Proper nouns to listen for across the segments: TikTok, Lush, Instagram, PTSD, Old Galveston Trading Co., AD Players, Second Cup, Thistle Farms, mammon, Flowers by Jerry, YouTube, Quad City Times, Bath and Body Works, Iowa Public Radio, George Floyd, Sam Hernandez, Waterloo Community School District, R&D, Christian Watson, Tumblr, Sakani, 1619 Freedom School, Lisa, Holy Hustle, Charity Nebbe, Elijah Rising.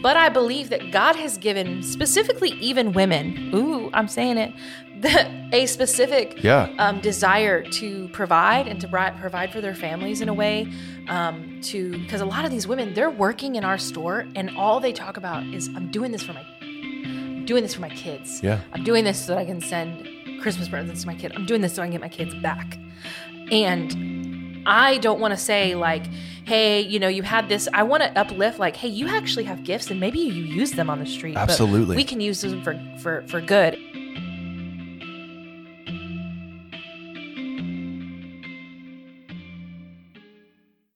But I believe that God has given specifically even women, I'm saying it, a specific desire to provide and to provide for their families in a way, because a lot of these women, they're working in our store and all they talk about is, I'm doing this for my kids. Yeah. I'm doing this so that I can send Christmas presents to my kid. I'm doing this so I can get my kids back. And I don't want to say like, hey, you had this. I want to uplift like, hey, you actually have gifts and maybe you use them on the street. Absolutely. But we can use them for good.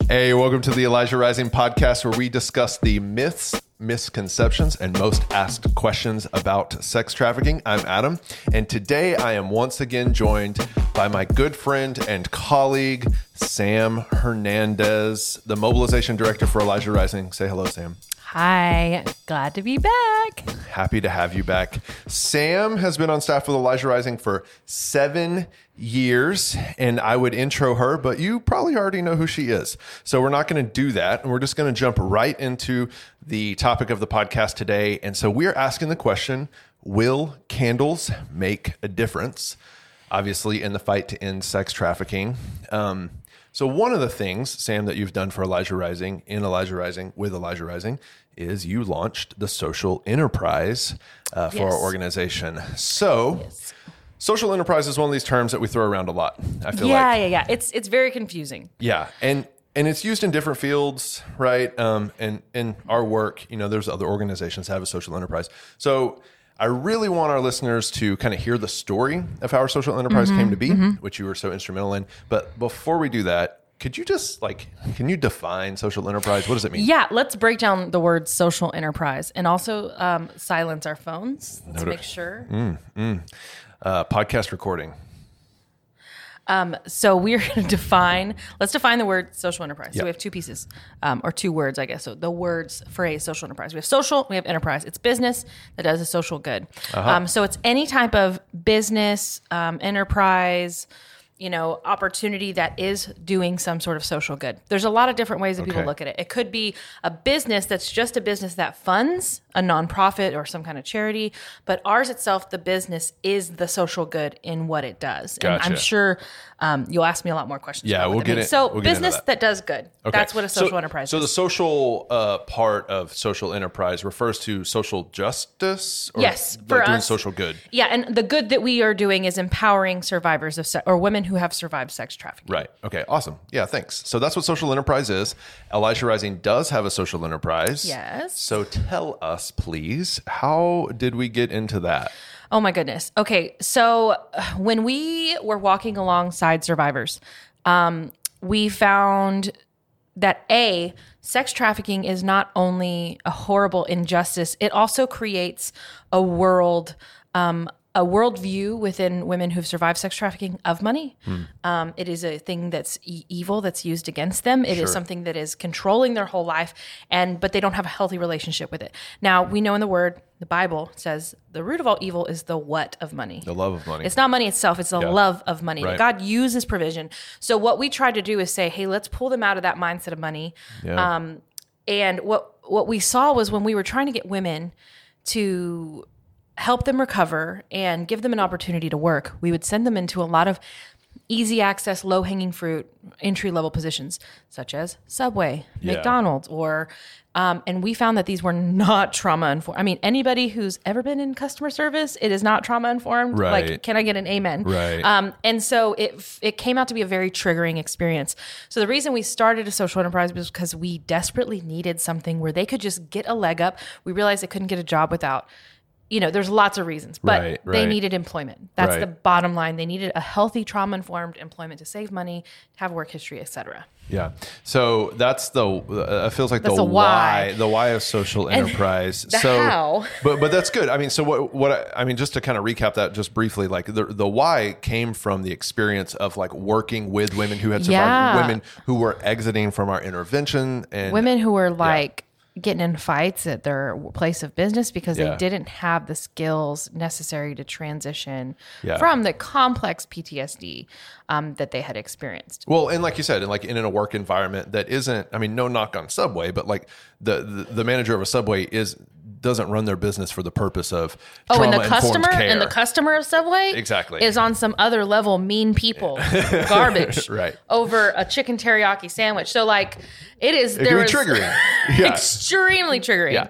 Hey, welcome to the Elijah Rising podcast, where we discuss the myths, misconceptions, and most asked questions about sex trafficking. I'm Adam, and today I am once again joined by my good friend and colleague, Sam Hernandez, the mobilization director for Elijah Rising. Say hello, Sam. Hi, glad to be back. Happy to have you back. Sam has been on staff with Elijah Rising for 7 years, and I would intro her, but you probably already know who she is. So we're not going to do that, and we're just going to jump right into the topic of the podcast today. And so we're asking the question, will candles make a difference? Obviously, in the fight to end sex trafficking. So one of the things, Sam, that you've done for Elijah Rising, with Elijah Rising, is you launched the Social Enterprise for our organization. So Social enterprise is one of these terms that we throw around a lot, I feel like. Yeah. It's very confusing. Yeah. And it's used in different fields, right? And in our work, there's other organizations that have a social enterprise. So I really want our listeners to kind of hear the story of how our social enterprise came to be, which you were so instrumental in. But before we do that, could you just can you define social enterprise? What does it mean? Yeah, let's break down the word social enterprise and also silence our phones. Let's make sure. Podcast recording. So we're going to let's define the word social enterprise. Yep. So we have two pieces, or two words, I guess. So the phrase social enterprise, we have social, we have enterprise. It's business that does a social good. So it's any type of business, enterprise, opportunity that is doing some sort of social good. There's a lot of different ways that people look at it. It could be a business that's just a business that funds a nonprofit or some kind of charity, but ours itself, the business, is the social good in what it does. Gotcha. And I'm sure you'll ask me a lot more questions. Yeah, we'll get it. So business that does good. Okay. That's what a social enterprise is. So the social part of social enterprise refers to social justice? Or yes, for us. Doing social good. Yeah, and the good that we are doing is empowering survivors of or women who have survived sex trafficking. Right. Okay. Awesome. Yeah. Thanks. So that's what social enterprise is. Elijah Rising does have a social enterprise. Yes. So tell us, please, how did we get into that? Oh my goodness. Okay. So when we were walking alongside survivors, we found that sex trafficking is not only a horrible injustice, it also creates a worldview within women who've survived sex trafficking of money. It is a thing that's evil, that's used against them. It is something that is controlling their whole life, but they don't have a healthy relationship with it. Now, we know in the Bible says the root of all evil is the what of money. The love of money. It's not money itself. It's the love of money. Right. God uses provision. So what we try to do is say, hey, let's pull them out of that mindset of money. Yeah. And what we saw was when we were trying to get women to help them recover and give them an opportunity to work, we would send them into a lot of easy access, low-hanging fruit, entry-level positions, such as Subway, McDonald's, or and we found that these were not trauma-informed. I mean, anybody who's ever been in customer service, it is not trauma-informed. Right. Like, can I get an amen? Right. And so it came out to be a very triggering experience. So the reason we started a social enterprise was because we desperately needed something where they could just get a leg up. We realized they couldn't get a job without there's lots of reasons, but they needed employment. That's the bottom line. They needed a healthy, trauma-informed employment to save money, have work history, et cetera. Yeah. So that's it feels like that's the why, the why of social enterprise. The how. But that's good. I mean, so what I mean, just to kind of recap that just briefly, like the why came from the experience of like working with women who had survived, women who were exiting from our intervention, and women who were like getting in fights at their place of business because they didn't have the skills necessary to transition from the complex PTSD that they had experienced. Well, and like you said, and like in a work environment that isn't, I mean, no knock on Subway, but like the manager of a Subway doesn't run their business for the purpose of trauma-informed care. and the customer of Subway exactly is on some other level mean people garbage right over a chicken teriyaki sandwich. So like it was triggering. Extremely triggering. Yeah.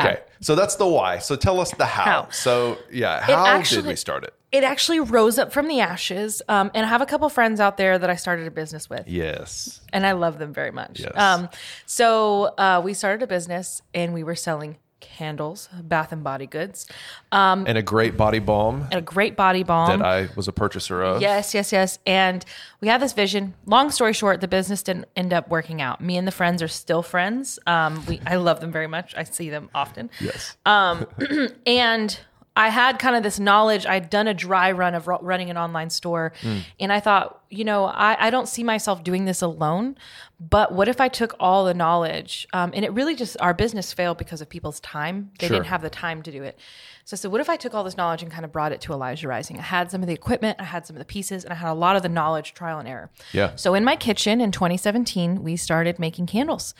Okay. So that's the why. So tell us the how. So how did we start it? It actually rose up from the ashes, and I have a couple friends out there that I started a business with. Yes. And I love them very much. Yes. So we started a business and we were selling candles, Bath and Body Goods, and a great body balm. That I was a purchaser of. Yes. And we had this vision. Long story short, the business didn't end up working out. Me and the friends are still friends. I love them very much. I see them often. Yes. And I had kind of this knowledge. I'd done a dry run of running an online store, and I thought, I don't see myself doing this alone, but what if I took all the knowledge? And it really just, our business failed because of people's time. They didn't have the time to do it. So I said, what if I took all this knowledge and kind of brought it to Elijah Rising? I had some of the equipment, I had some of the pieces, and I had a lot of the knowledge, trial and error. Yeah. So in my kitchen in 2017, we started making candles.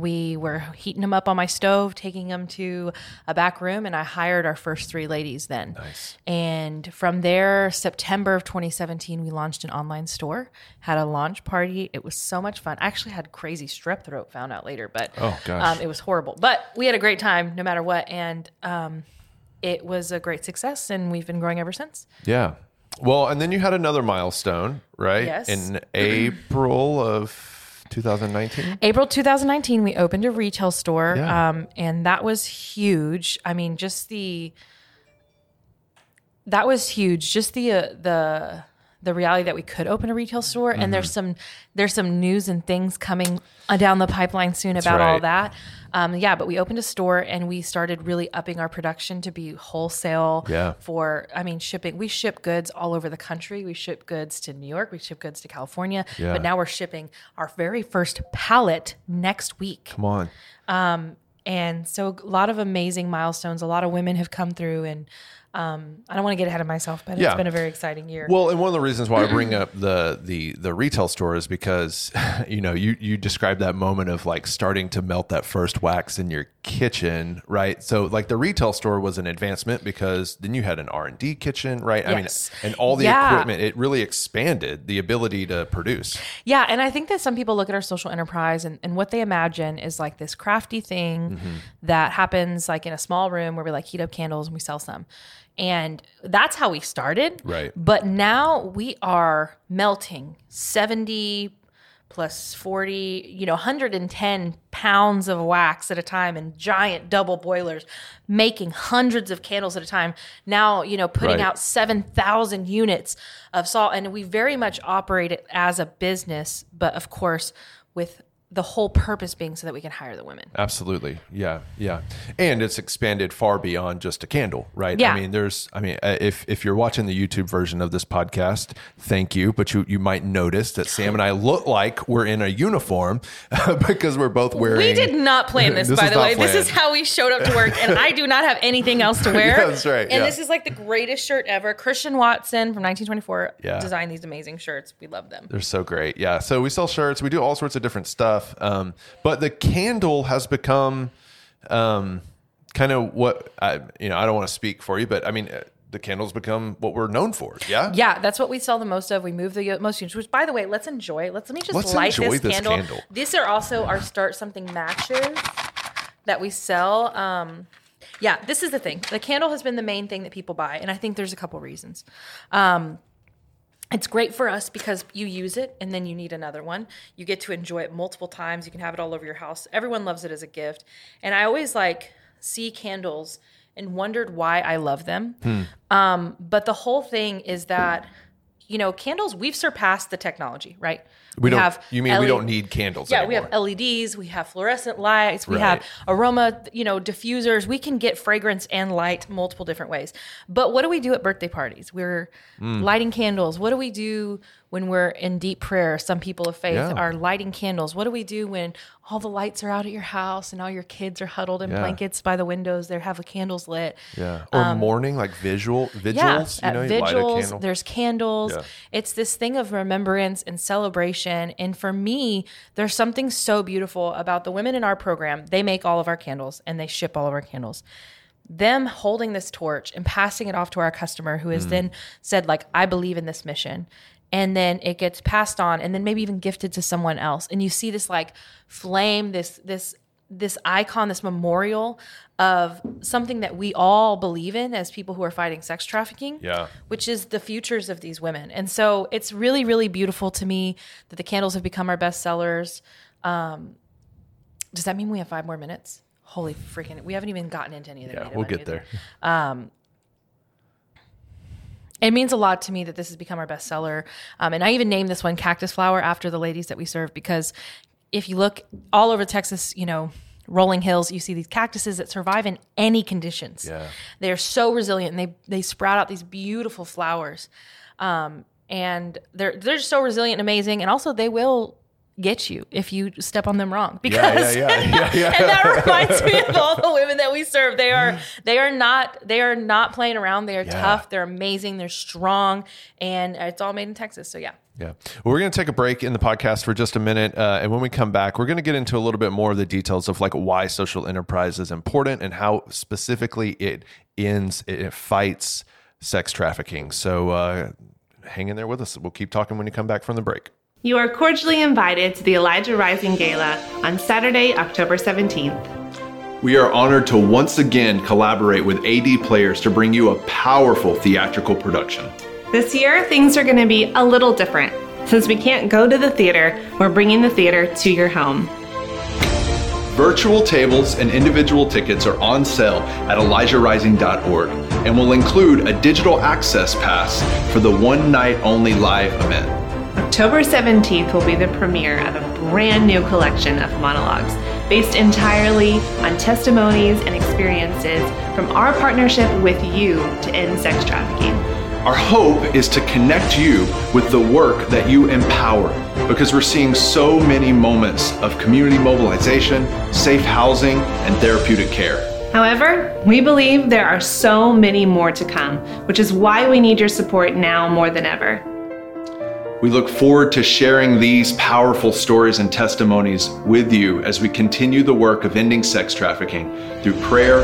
We were heating them up on my stove, taking them to a back room, and I hired our first three ladies then. Nice. And from there, September of 2017, we launched an online store, had a launch party. It was so much fun. I actually had crazy strep throat, found out later, but it was horrible. But we had a great time no matter what, and it was a great success, and we've been growing ever since. Yeah. Well, and then you had another milestone, right? Yes. In April of... 2019? April 2019, we opened a retail store, and that was huge. I mean, that was huge. Just the reality that we could open a retail store, and there's some news and things coming down the pipeline soon about all that. But we opened a store and we started really upping our production to be wholesale for shipping. We ship goods all over the country. We ship goods to New York. We ship goods to California. Yeah. But now we're shipping our very first pallet next week. Come on. And so a lot of amazing milestones. A lot of women have come through and, I don't want to get ahead of myself, but it's been a very exciting year. Well, and one of the reasons why I bring up the retail store is because, you described that moment of like starting to melt that first wax in your kitchen, right? So like the retail store was an advancement because then you had an R&D kitchen, right? I mean, and all the equipment, it really expanded the ability to produce. Yeah. And I think that some people look at our social enterprise and what they imagine is like this crafty thing that happens like in a small room where we like heat up candles and we sell some. And that's how we started. Right. But now we are melting 70 plus 40, 110 pounds of wax at a time in giant double boilers, making hundreds of candles at a time. Now, putting out 7,000 units of salt. And we very much operate it as a business, but of course with the whole purpose being so that we can hire the women. Absolutely. Yeah. Yeah. And it's expanded far beyond just a candle, right? Yeah. I mean, if you're watching the YouTube version of this podcast, thank you. But you might notice that Sam and I look like we're in a uniform because we're both wearing. We did not plan this, by the way. Planned. This is how we showed up to work and I do not have anything else to wear. That's right. And this is like the greatest shirt ever. Christian Watson from 1924 designed these amazing shirts. We love them. They're so great. Yeah. So we sell shirts. We do all sorts of different stuff. But the candle has become kind of what I don't want to speak for you, but I mean, the candles become what we're known for. Yeah. Yeah. That's what we sell the most of. We move the most units, which by the way, let's enjoy. Let me just light this candle. These are also our Start Something matches that we sell. This is the thing. The candle has been the main thing that people buy. And I think there's a couple reasons. It's great for us because you use it and then you need another one. You get to enjoy it multiple times. You can have it all over your house. Everyone loves it as a gift. And I always see candles and wondered why I love them. But the whole thing is that, candles, we've surpassed the technology, right? We don't need candles anymore. We have LEDs. We have fluorescent lights. We have aroma, diffusers. We can get fragrance and light multiple different ways. But what do we do at birthday parties? We're lighting candles. What do we do when we're in deep prayer, some people of faith are lighting candles. What do we do when all the lights are out at your house and all your kids are huddled in blankets by the windows? They have the candles lit. Yeah. Or morning, like vigils. Yeah, you vigils, light a candle. There's candles. Yeah. It's this thing of remembrance and celebration. And for me, there's something so beautiful about the women in our program. They make all of our candles and they ship all of our candles. Them holding this torch and passing it off to our customer who has then said, like, I believe in this mission. And then it gets passed on and then maybe even gifted to someone else. And you see this like flame, this icon, this memorial of something that we all believe in as people who are fighting sex trafficking, which is the futures of these women. And so it's really, really beautiful to me that the candles have become our best sellers. Does that mean we have 5 more minutes? Holy freaking, we haven't even gotten into any of the native. We'll get there. It means a lot to me that this has become our bestseller. And I even named this one Cactus Flower after the ladies that we serve, because if you look all over Texas, rolling hills, you see these cactuses that survive in any conditions. Yeah. They're so resilient and they sprout out these beautiful flowers. And they're so resilient and amazing. And also they will get you if you step on them wrong, because and that reminds me of all the women that we serve. They are not playing around. They are tough. They're amazing. They're strong, and it's all made in Texas. So yeah. Well, we're going to take a break in the podcast for just a minute. And when we come back, we're going to get into a little bit more of the details of like why social enterprise is important and how specifically it fights sex trafficking. So hang in there with us. We'll keep talking when you come back from the break. You are cordially invited to the Elijah Rising Gala on Saturday, October 17th. We are honored to once again collaborate with AD Players to bring you a powerful theatrical production. This year, things are going to be a little different. Since we can't go to the theater, we're bringing the theater to your home. Virtual tables and individual tickets are on sale at ElijahRising.org and will include a digital access pass for the one-night-only live event. October 17th will be the premiere of a brand new collection of monologues based entirely on testimonies and experiences from our partnership with you to end sex trafficking. Our hope is to connect you with the work that you empower, because we're seeing so many moments of community mobilization, safe housing, and therapeutic care. However, we believe there are so many more to come, which is why we need your support now more than ever. We look forward to sharing these powerful stories and testimonies with you as we continue the work of ending sex trafficking through prayer,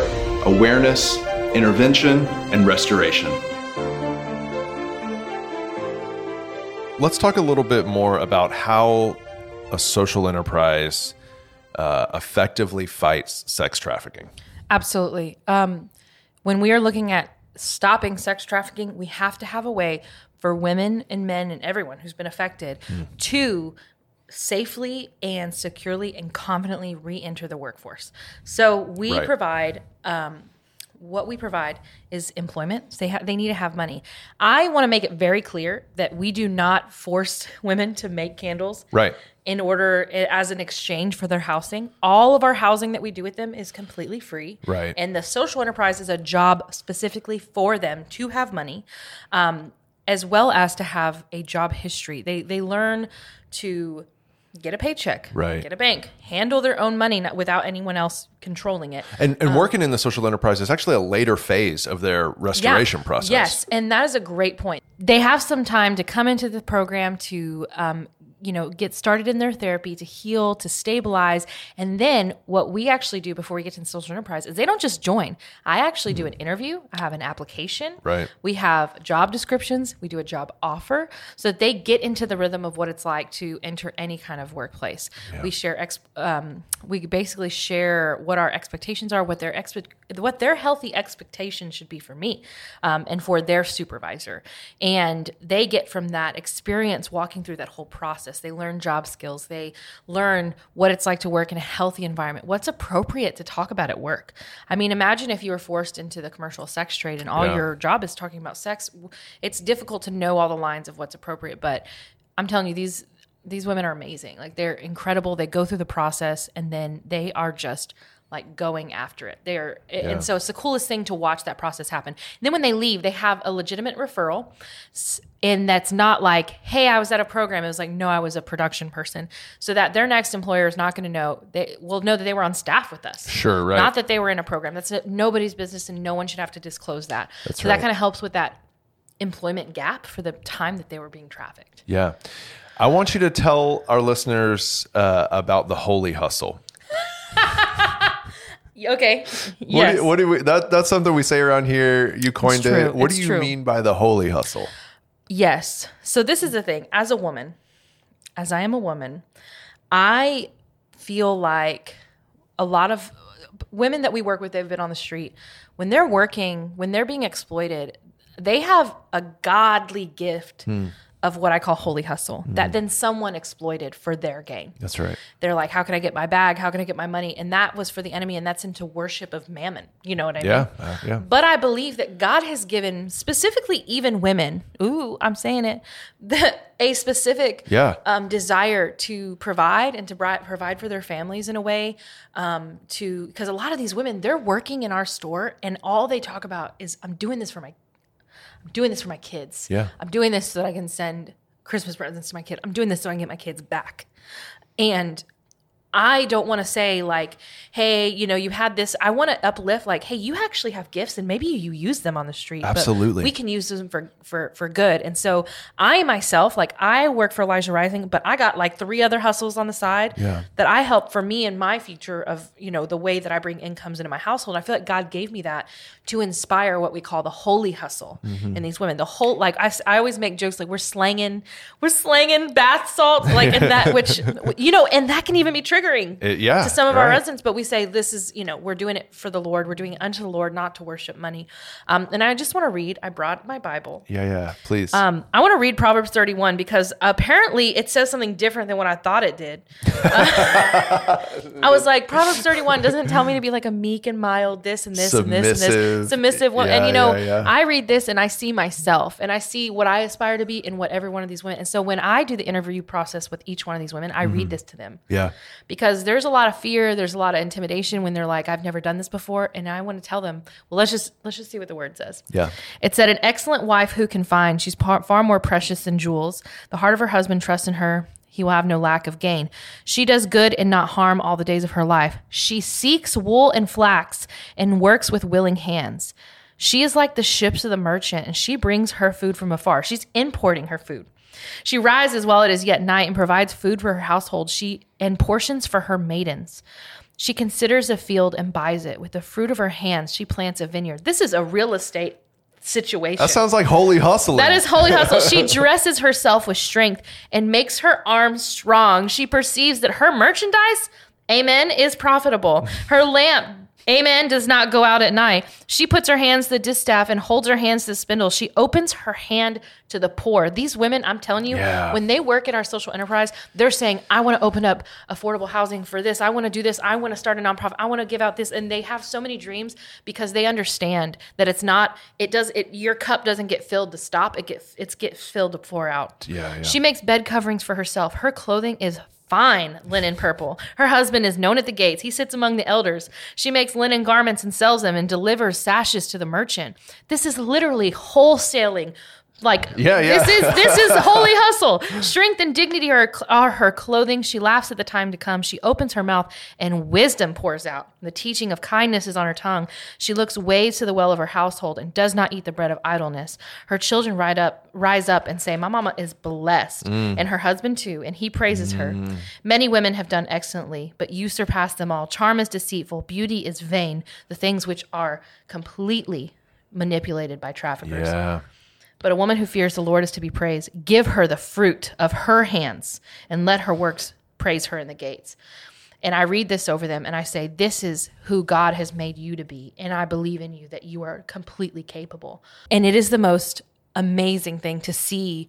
awareness, intervention, and restoration. Let's talk a little bit more about how a social enterprise effectively fights sex trafficking. Absolutely. When we are looking at stopping sex trafficking, we have to have a way for women and men and everyone who's been affected to safely and securely and confidently re-enter the workforce. So we provide, what we provide is employment. They need to have money. I want to make it very clear that we do not force women to make candles in order as an exchange for their housing. All of our housing that we do with them is completely free. Right. And the social enterprise is a job specifically for them to have money. As well as to have a job history. They learn to get a paycheck, get a bank, handle their own money without anyone else controlling it. And working in the social enterprise is actually a later phase of their restoration process. Yes, and that is a great point. They have some time to come into the program to get started in their therapy, to heal, to stabilize. And then what we actually do before we get to the social enterprise is they don't just join. I actually do an interview. I have an application. Right. We have job descriptions. We do a job offer so that they get into the rhythm of what it's like to enter any kind of workplace. Yeah. We share, we basically share what our expectations are, what their healthy expectation should be for me and for their supervisor. And they get from that experience walking through that whole process. They learn job skills. They learn what it's like to work in a healthy environment, what's appropriate to talk about at work. I mean, imagine if you were forced into the commercial sex trade and all your job is talking about sex. It's difficult to know all the lines of what's appropriate, but I'm telling you, these women are amazing. Like, they're incredible. They go through the process and then they are just like going after it. And so it's the coolest thing to watch that process happen. And then when they leave, they have a legitimate referral, and that's not like, hey, I was at a program. It was like, no, I was a production person. So that their next employer is not going to know. They will know that they were on staff with us. Sure, right. Not that they were in a program. That's nobody's business, and no one should have to disclose that. That's so right. That kind of helps with that employment gap for the time that they were being trafficked. Yeah. I want you to tell our listeners about the Holy Hustle. Okay. Yes. That's something we say around here. You coined it. What do you mean by the Holy Hustle? Yes. So this is the thing. As a woman, as I am a woman, I feel like a lot of women that we work with, they've been on the street. When they're working, when they're being exploited, they have a godly gift of what I call holy hustle, that then someone exploited for their gain. That's right. They're like, how can I get my bag? How can I get my money? And that was for the enemy, and that's into worship of mammon. You know what I mean? Yeah. But I believe that God has given specifically even women, I'm saying it, a specific desire to provide and to provide for their families in a way, because a lot of these women, they're working in our store, and all they talk about is, I'm doing this for my kids. Yeah. I'm doing this so that I can send Christmas presents to my kid. I'm doing this so I can get my kids back. And I don't want to say like, hey, you had this. I want to uplift like, hey, you actually have gifts and maybe you use them on the street. Absolutely. But we can use them for good. And so I myself, like I work for Elijah Rising, but I got like 3 other hustles on the side that I help for me and my future of, the way that I bring incomes into my household. I feel like God gave me that to inspire what we call the holy hustle in these women. The whole, like I always make jokes like we're slanging bath salts, like in that, which, and that can even be triggered. To some of our residents, but we say this is, we're doing it for the Lord. We're doing it unto the Lord, not to worship money. And I just want to read. I brought my Bible. Yeah, please. I want to read Proverbs 31 because apparently it says something different than what I thought it did. I was like, Proverbs 31 doesn't tell me to be like a meek and mild this and this and this. Submissive one. Yeah, and I read this and I see myself and I see what I aspire to be in what every one of these women. And so when I do the interview process with each one of these women, I read this to them. Yeah. Because there's a lot of fear, there's a lot of intimidation when they're like, I've never done this before, and I want to tell them, well, let's just see what the word says. Yeah. It said, an excellent wife who can find, she's far more precious than jewels. The heart of her husband trusts in her. He will have no lack of gain. She does good and not harm all the days of her life. She seeks wool and flax and works with willing hands. She is like the ships of the merchant, and she brings her food from afar. She's importing her food. She rises while it is yet night and provides food for her household, and portions for her maidens. She considers a field and buys it. With the fruit of her hands, she plants a vineyard. This is a real estate situation. That sounds like holy hustling. That is holy hustle. She dresses herself with strength and makes her arms strong. She perceives that her merchandise, is profitable. Her lamp, does not go out at night. She puts her hands to the distaff and holds her hands to the spindle. She opens her hand to the poor. These women, I'm telling you, when they work in our social enterprise, they're saying, I want to open up affordable housing for this. I want to do this. I want to start a nonprofit. I want to give out this. And they have so many dreams because they understand that it's not, your cup doesn't get filled to stop. It gets filled to pour out. Yeah. She makes bed coverings for herself. Her clothing is fine linen purple. Her husband is known at the gates. He sits among the elders. She makes linen garments and sells them and delivers sashes to the merchant. This is literally wholesaling. Like, This is holy hustle. Strength and dignity are her clothing. She laughs at the time to come. She opens her mouth and wisdom pours out. The teaching of kindness is on her tongue. She looks ways to the well of her household and does not eat the bread of idleness. Her children rise up and say, my mama is blessed, and her husband too, and he praises her. Many women have done excellently, but you surpass them all. Charm is deceitful. Beauty is vain. The things which are completely manipulated by traffickers. Yeah. But a woman who fears the Lord is to be praised. Give her the fruit of her hands and let her works praise her in the gates. And I read this over them and I say, this is who God has made you to be. And I believe in you that you are completely capable. And it is the most amazing thing to see,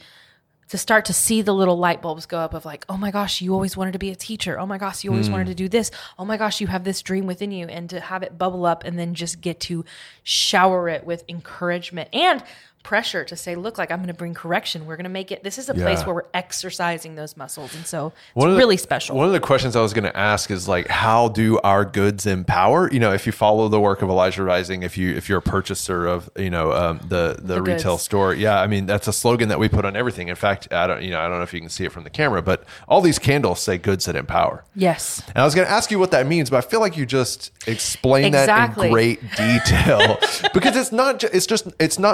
to start to see the little light bulbs go up of like, oh my gosh, you always wanted to be a teacher. Oh my gosh, you always wanted to do this. Oh my gosh, you have this dream within you, and to have it bubble up and then just get to shower it with encouragement and pressure to say, look, like I'm going to bring correction. We're going to make it. This is a place where we're exercising those muscles. And so it's really special. One of the questions I was going to ask is like, how do our goods empower? You know, if you follow the work of Elijah Rising, if you're a purchaser of, you know, the retail goods. Store. Yeah. I mean, that's a slogan that we put on everything. In fact, I don't know if you can see it from the camera, but all these candles say goods that empower. Yes. And I was going to ask you what that means, but I feel like you just explained that in great detail because it's not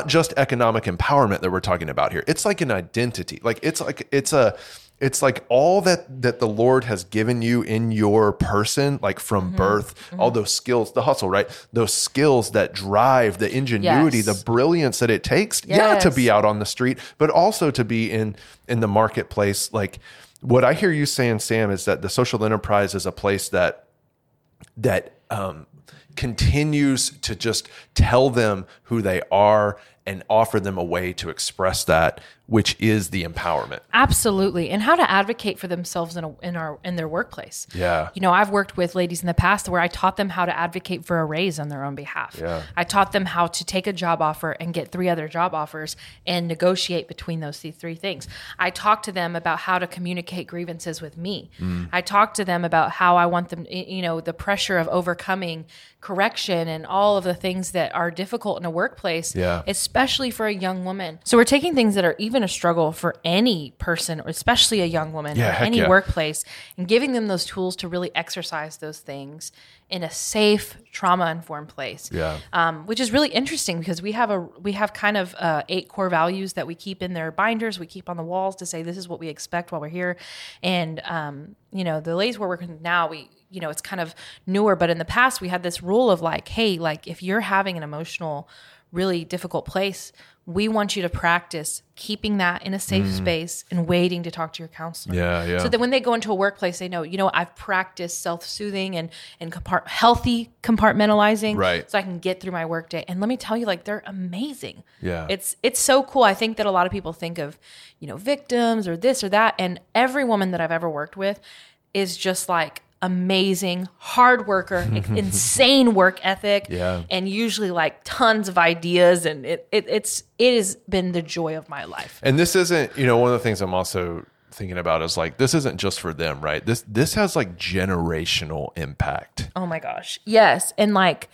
just economic empowerment that we're talking about here. It's like an identity. It's like all that the Lord has given you in your person, like from birth, all those skills, the hustle, right? Those skills that drive the ingenuity, the brilliance that it takes, to be out on the street, but also to be in the marketplace. Like what I hear you saying, Sam, is that the social enterprise is a place that continues to just tell them who they are and offer them a way to express that, which is the empowerment. Absolutely. And how to advocate for themselves in their workplace. Yeah. You know, I've worked with ladies in the past where I taught them how to advocate for a raise on their own behalf. Yeah. I taught them how to take a job offer and get 3 other job offers and negotiate between those 3 things. I talked to them about how to communicate grievances with me. Mm. I talked to them about how I want them, you know, the pressure of overcoming correction and all of the things that are difficult in a workplace, especially for a young woman. So we're taking things that are even a struggle for any person, or especially a young woman, in any workplace, and giving them those tools to really exercise those things in a safe, trauma-informed place. Yeah. Which is really interesting because we have 8 core values that we keep in their binders, we keep on the walls to say this is what we expect while we're here. And you know, the ladies we're working with now, we it's kind of newer, but in the past we had this rule of like, hey, like if you're having an emotional, really difficult place, we want you to practice keeping that in a safe space and waiting to talk to your counselor. Yeah, yeah. So that when they go into a workplace, they know, you know, I've practiced self-soothing and healthy compartmentalizing, right? So I can get through my workday. And let me tell you, like, they're amazing. Yeah, it's so cool. I think that a lot of people think of, you know, victims or this or that, and every woman that I've ever worked with is just like amazing, hard worker, insane work ethic, and usually like tons of ideas. And it has been the joy of my life. And this isn't, you know, one of the things I'm also thinking about is like, this isn't just for them, right? This has like generational impact. Oh my gosh. Yes. And like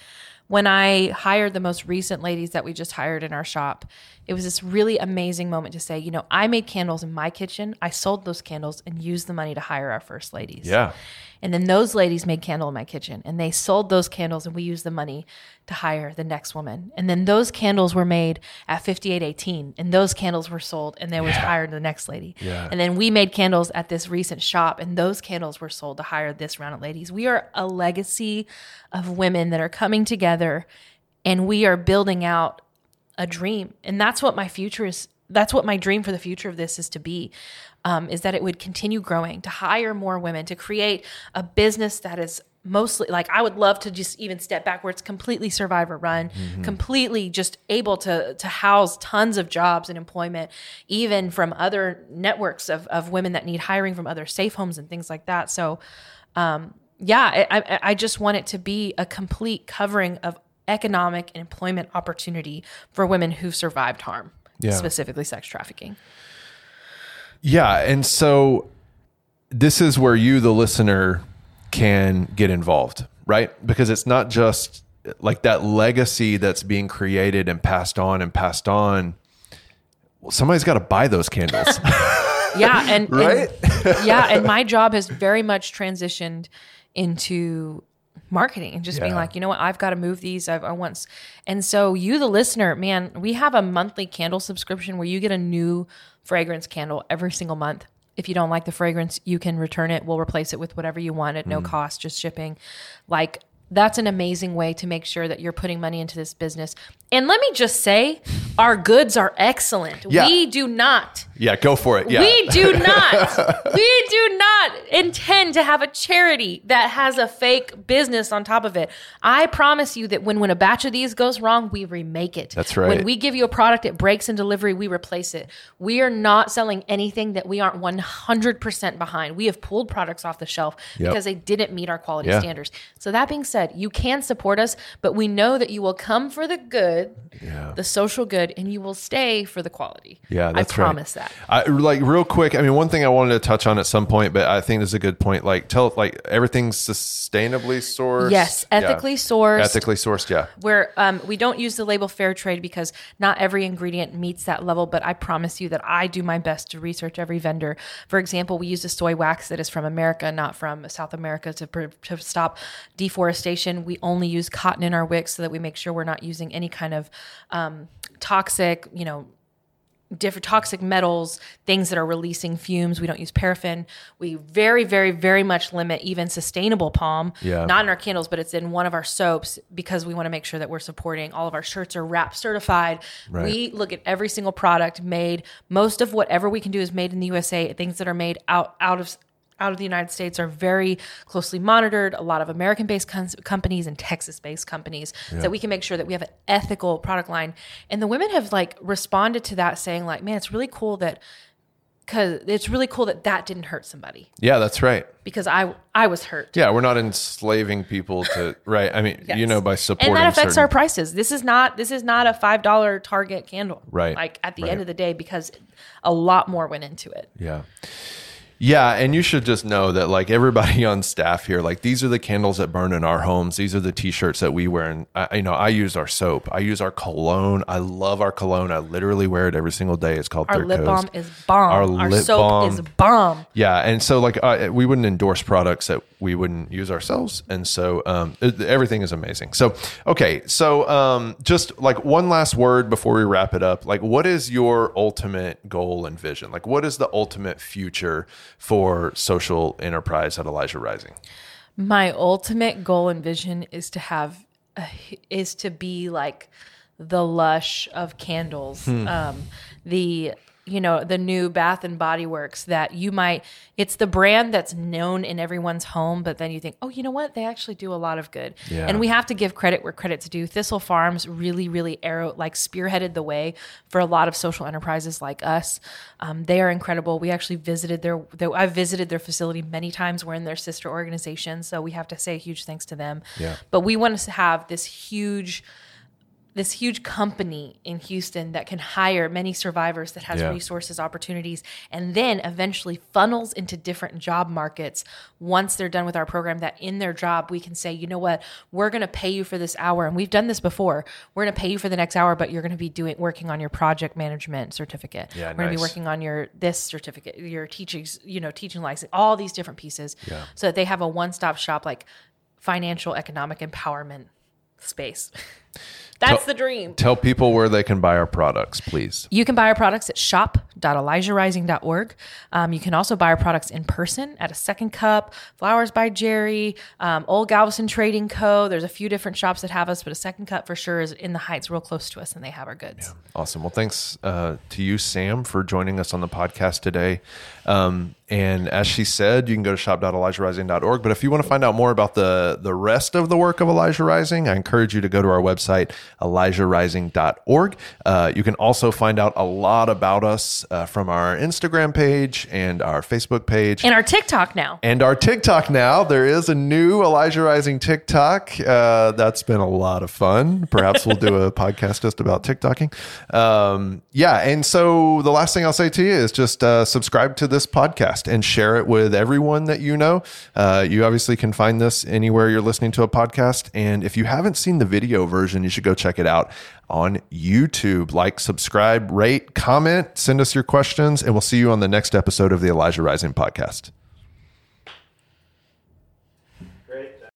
when I hired the most recent ladies that we just hired in our shop, it was this really amazing moment to say, you know, I made candles in my kitchen. I sold those candles and used the money to hire our first ladies. Yeah. And then those ladies made candle in my kitchen and they sold those candles and we used the money to hire the next woman. And then those candles were made at 5818 and those candles were sold and they were hired the next lady. Yeah. And then we made candles at this recent shop and those candles were sold to hire this round of ladies. We are a legacy of women that are coming together and we are building out a dream. And that's what my future is. That's what my dream for the future of this is to be. Is that it would continue growing, to hire more women, to create a business that is mostly like, I would love to just even step back where it's completely survivor run, completely just able to house tons of jobs and employment, even from other networks of women that need hiring from other safe homes and things like that. So I just want it to be a complete covering of economic and employment opportunity for women who survived harm, specifically sex trafficking. Yeah. And so this is where you, the listener, can get involved, right? Because it's not just like that legacy that's being created and passed on and passed on. Well, somebody's got to buy those candles. And my job has very much transitioned into marketing and just being like, you know what, I've got to move these. And so you, the listener, man, we have a monthly candle subscription where you get a new fragrance candle every single month. If you don't like the fragrance, you can return it. We'll replace it with whatever you want at no cost, just shipping. Like, that's an amazing way to make sure that you're putting money into this business. And let me just say, our goods are excellent. Yeah. We do not. Yeah, go for it. Yeah. We do not intend to have a charity that has a fake business on top of it. I promise you that when a batch of these goes wrong, we remake it. That's right. When we give you a product, it breaks in delivery, we replace it. We are not selling anything that we aren't 100% behind. We have pulled products off the shelf because they didn't meet our quality standards. So that being said, said, you can support us, but we know that you will come for the good, the social good, and you will stay for the quality. Yeah, that's right. I promise that. Real quick, I mean, one thing I wanted to touch on at some point, but I think this is a good point. Like everything's sustainably sourced. Yes, ethically sourced. Ethically sourced, yeah. Where we don't use the label fair trade because not every ingredient meets that level, but I promise you that I do my best to research every vendor. For example, we use a soy wax that is from America, not from South America, to stop deforestation. We only use cotton in our wicks so that we make sure we're not using any kind of toxic, different toxic metals, things that are releasing fumes. We don't use paraffin. We very, very, very much limit even sustainable palm, not in our candles, but it's in one of our soaps because we want to make sure that we're supporting. All of our shirts are wrap certified. Right. We look at every single product made. Most of whatever we can do is made in the USA. Things that are made out of the United States are very closely monitored. A lot of American-based companies and Texas-based companies, so that we can make sure that we have an ethical product line. And the women have responded to that saying man, it's really cool that that didn't hurt somebody. Yeah, that's right. Because I was hurt. Yeah, we're not enslaving people to right. I mean, by supporting. And that affects our prices. This is not a $5 Target candle. Right. At the end of the day, because a lot more went into it. Yeah. Yeah, and you should just know that everybody on staff here, these are the candles that burn in our homes. These are the T-shirts that we wear, and I use our soap. I use our cologne. I love our cologne. I literally wear it every single day. It's called Third Coast. Our lip balm is bomb. Our soap is bomb. Yeah, and so we wouldn't endorse products that we wouldn't use ourselves, and so everything is amazing. So okay, so just one last word before we wrap it up. What is your ultimate goal and vision? What is the ultimate future for social enterprise at Elijah Rising? My ultimate goal and vision is to be the Lush of candles, the new Bath and Body Works that it's the brand that's known in everyone's home, but then you think, oh, you know what? They actually do a lot of good. Yeah. And we have to give credit where credit's due. Thistle Farms really, really spearheaded the way for a lot of social enterprises like us. They are incredible. We actually visited I've visited their facility many times. We're in their sister organization. So we have to say a huge thanks to them. Yeah. But we want to have this huge company in Houston that can hire many survivors, that has resources, opportunities, and then eventually funnels into different job markets once they're done with our program, that in their job we can say, you know what, we're going to pay you for this hour. And we've done this before. We're going to pay you for the next hour, but you're going to be working on your project management certificate. Yeah, we're going to be working on this certificate, your teaching license, all these different pieces so that they have a one-stop shop, financial economic empowerment space. That's the dream. Tell people where they can buy our products, please. You can buy our products at shop.elijahrising.org. You can also buy our products in person at a Second Cup, Flowers by Jerry, Old Galveston Trading Co. There's a few different shops that have us, but a Second Cup for sure is in the Heights, real close to us, and they have our goods. Yeah. Awesome. Well, thanks to you, Sam, for joining us on the podcast today. And as she said, you can go to shop.elijahrising.org. But if you want to find out more about the rest of the work of Elijah Rising, I encourage you to go to our website, ElijahRising.org. You can also find out a lot about us from our Instagram page and our Facebook page. And our TikTok now. There is a new Elijah Rising TikTok. That's been a lot of fun. Perhaps we'll do a podcast just about TikToking. And so the last thing I'll say to you is just subscribe to this podcast and share it with everyone that you know. You obviously can find this anywhere you're listening to a podcast. And if you haven't seen the video version, you should go check it out on YouTube. Subscribe, rate, comment, send us your questions, and we'll see you on the next episode of the Elijah Rising Podcast.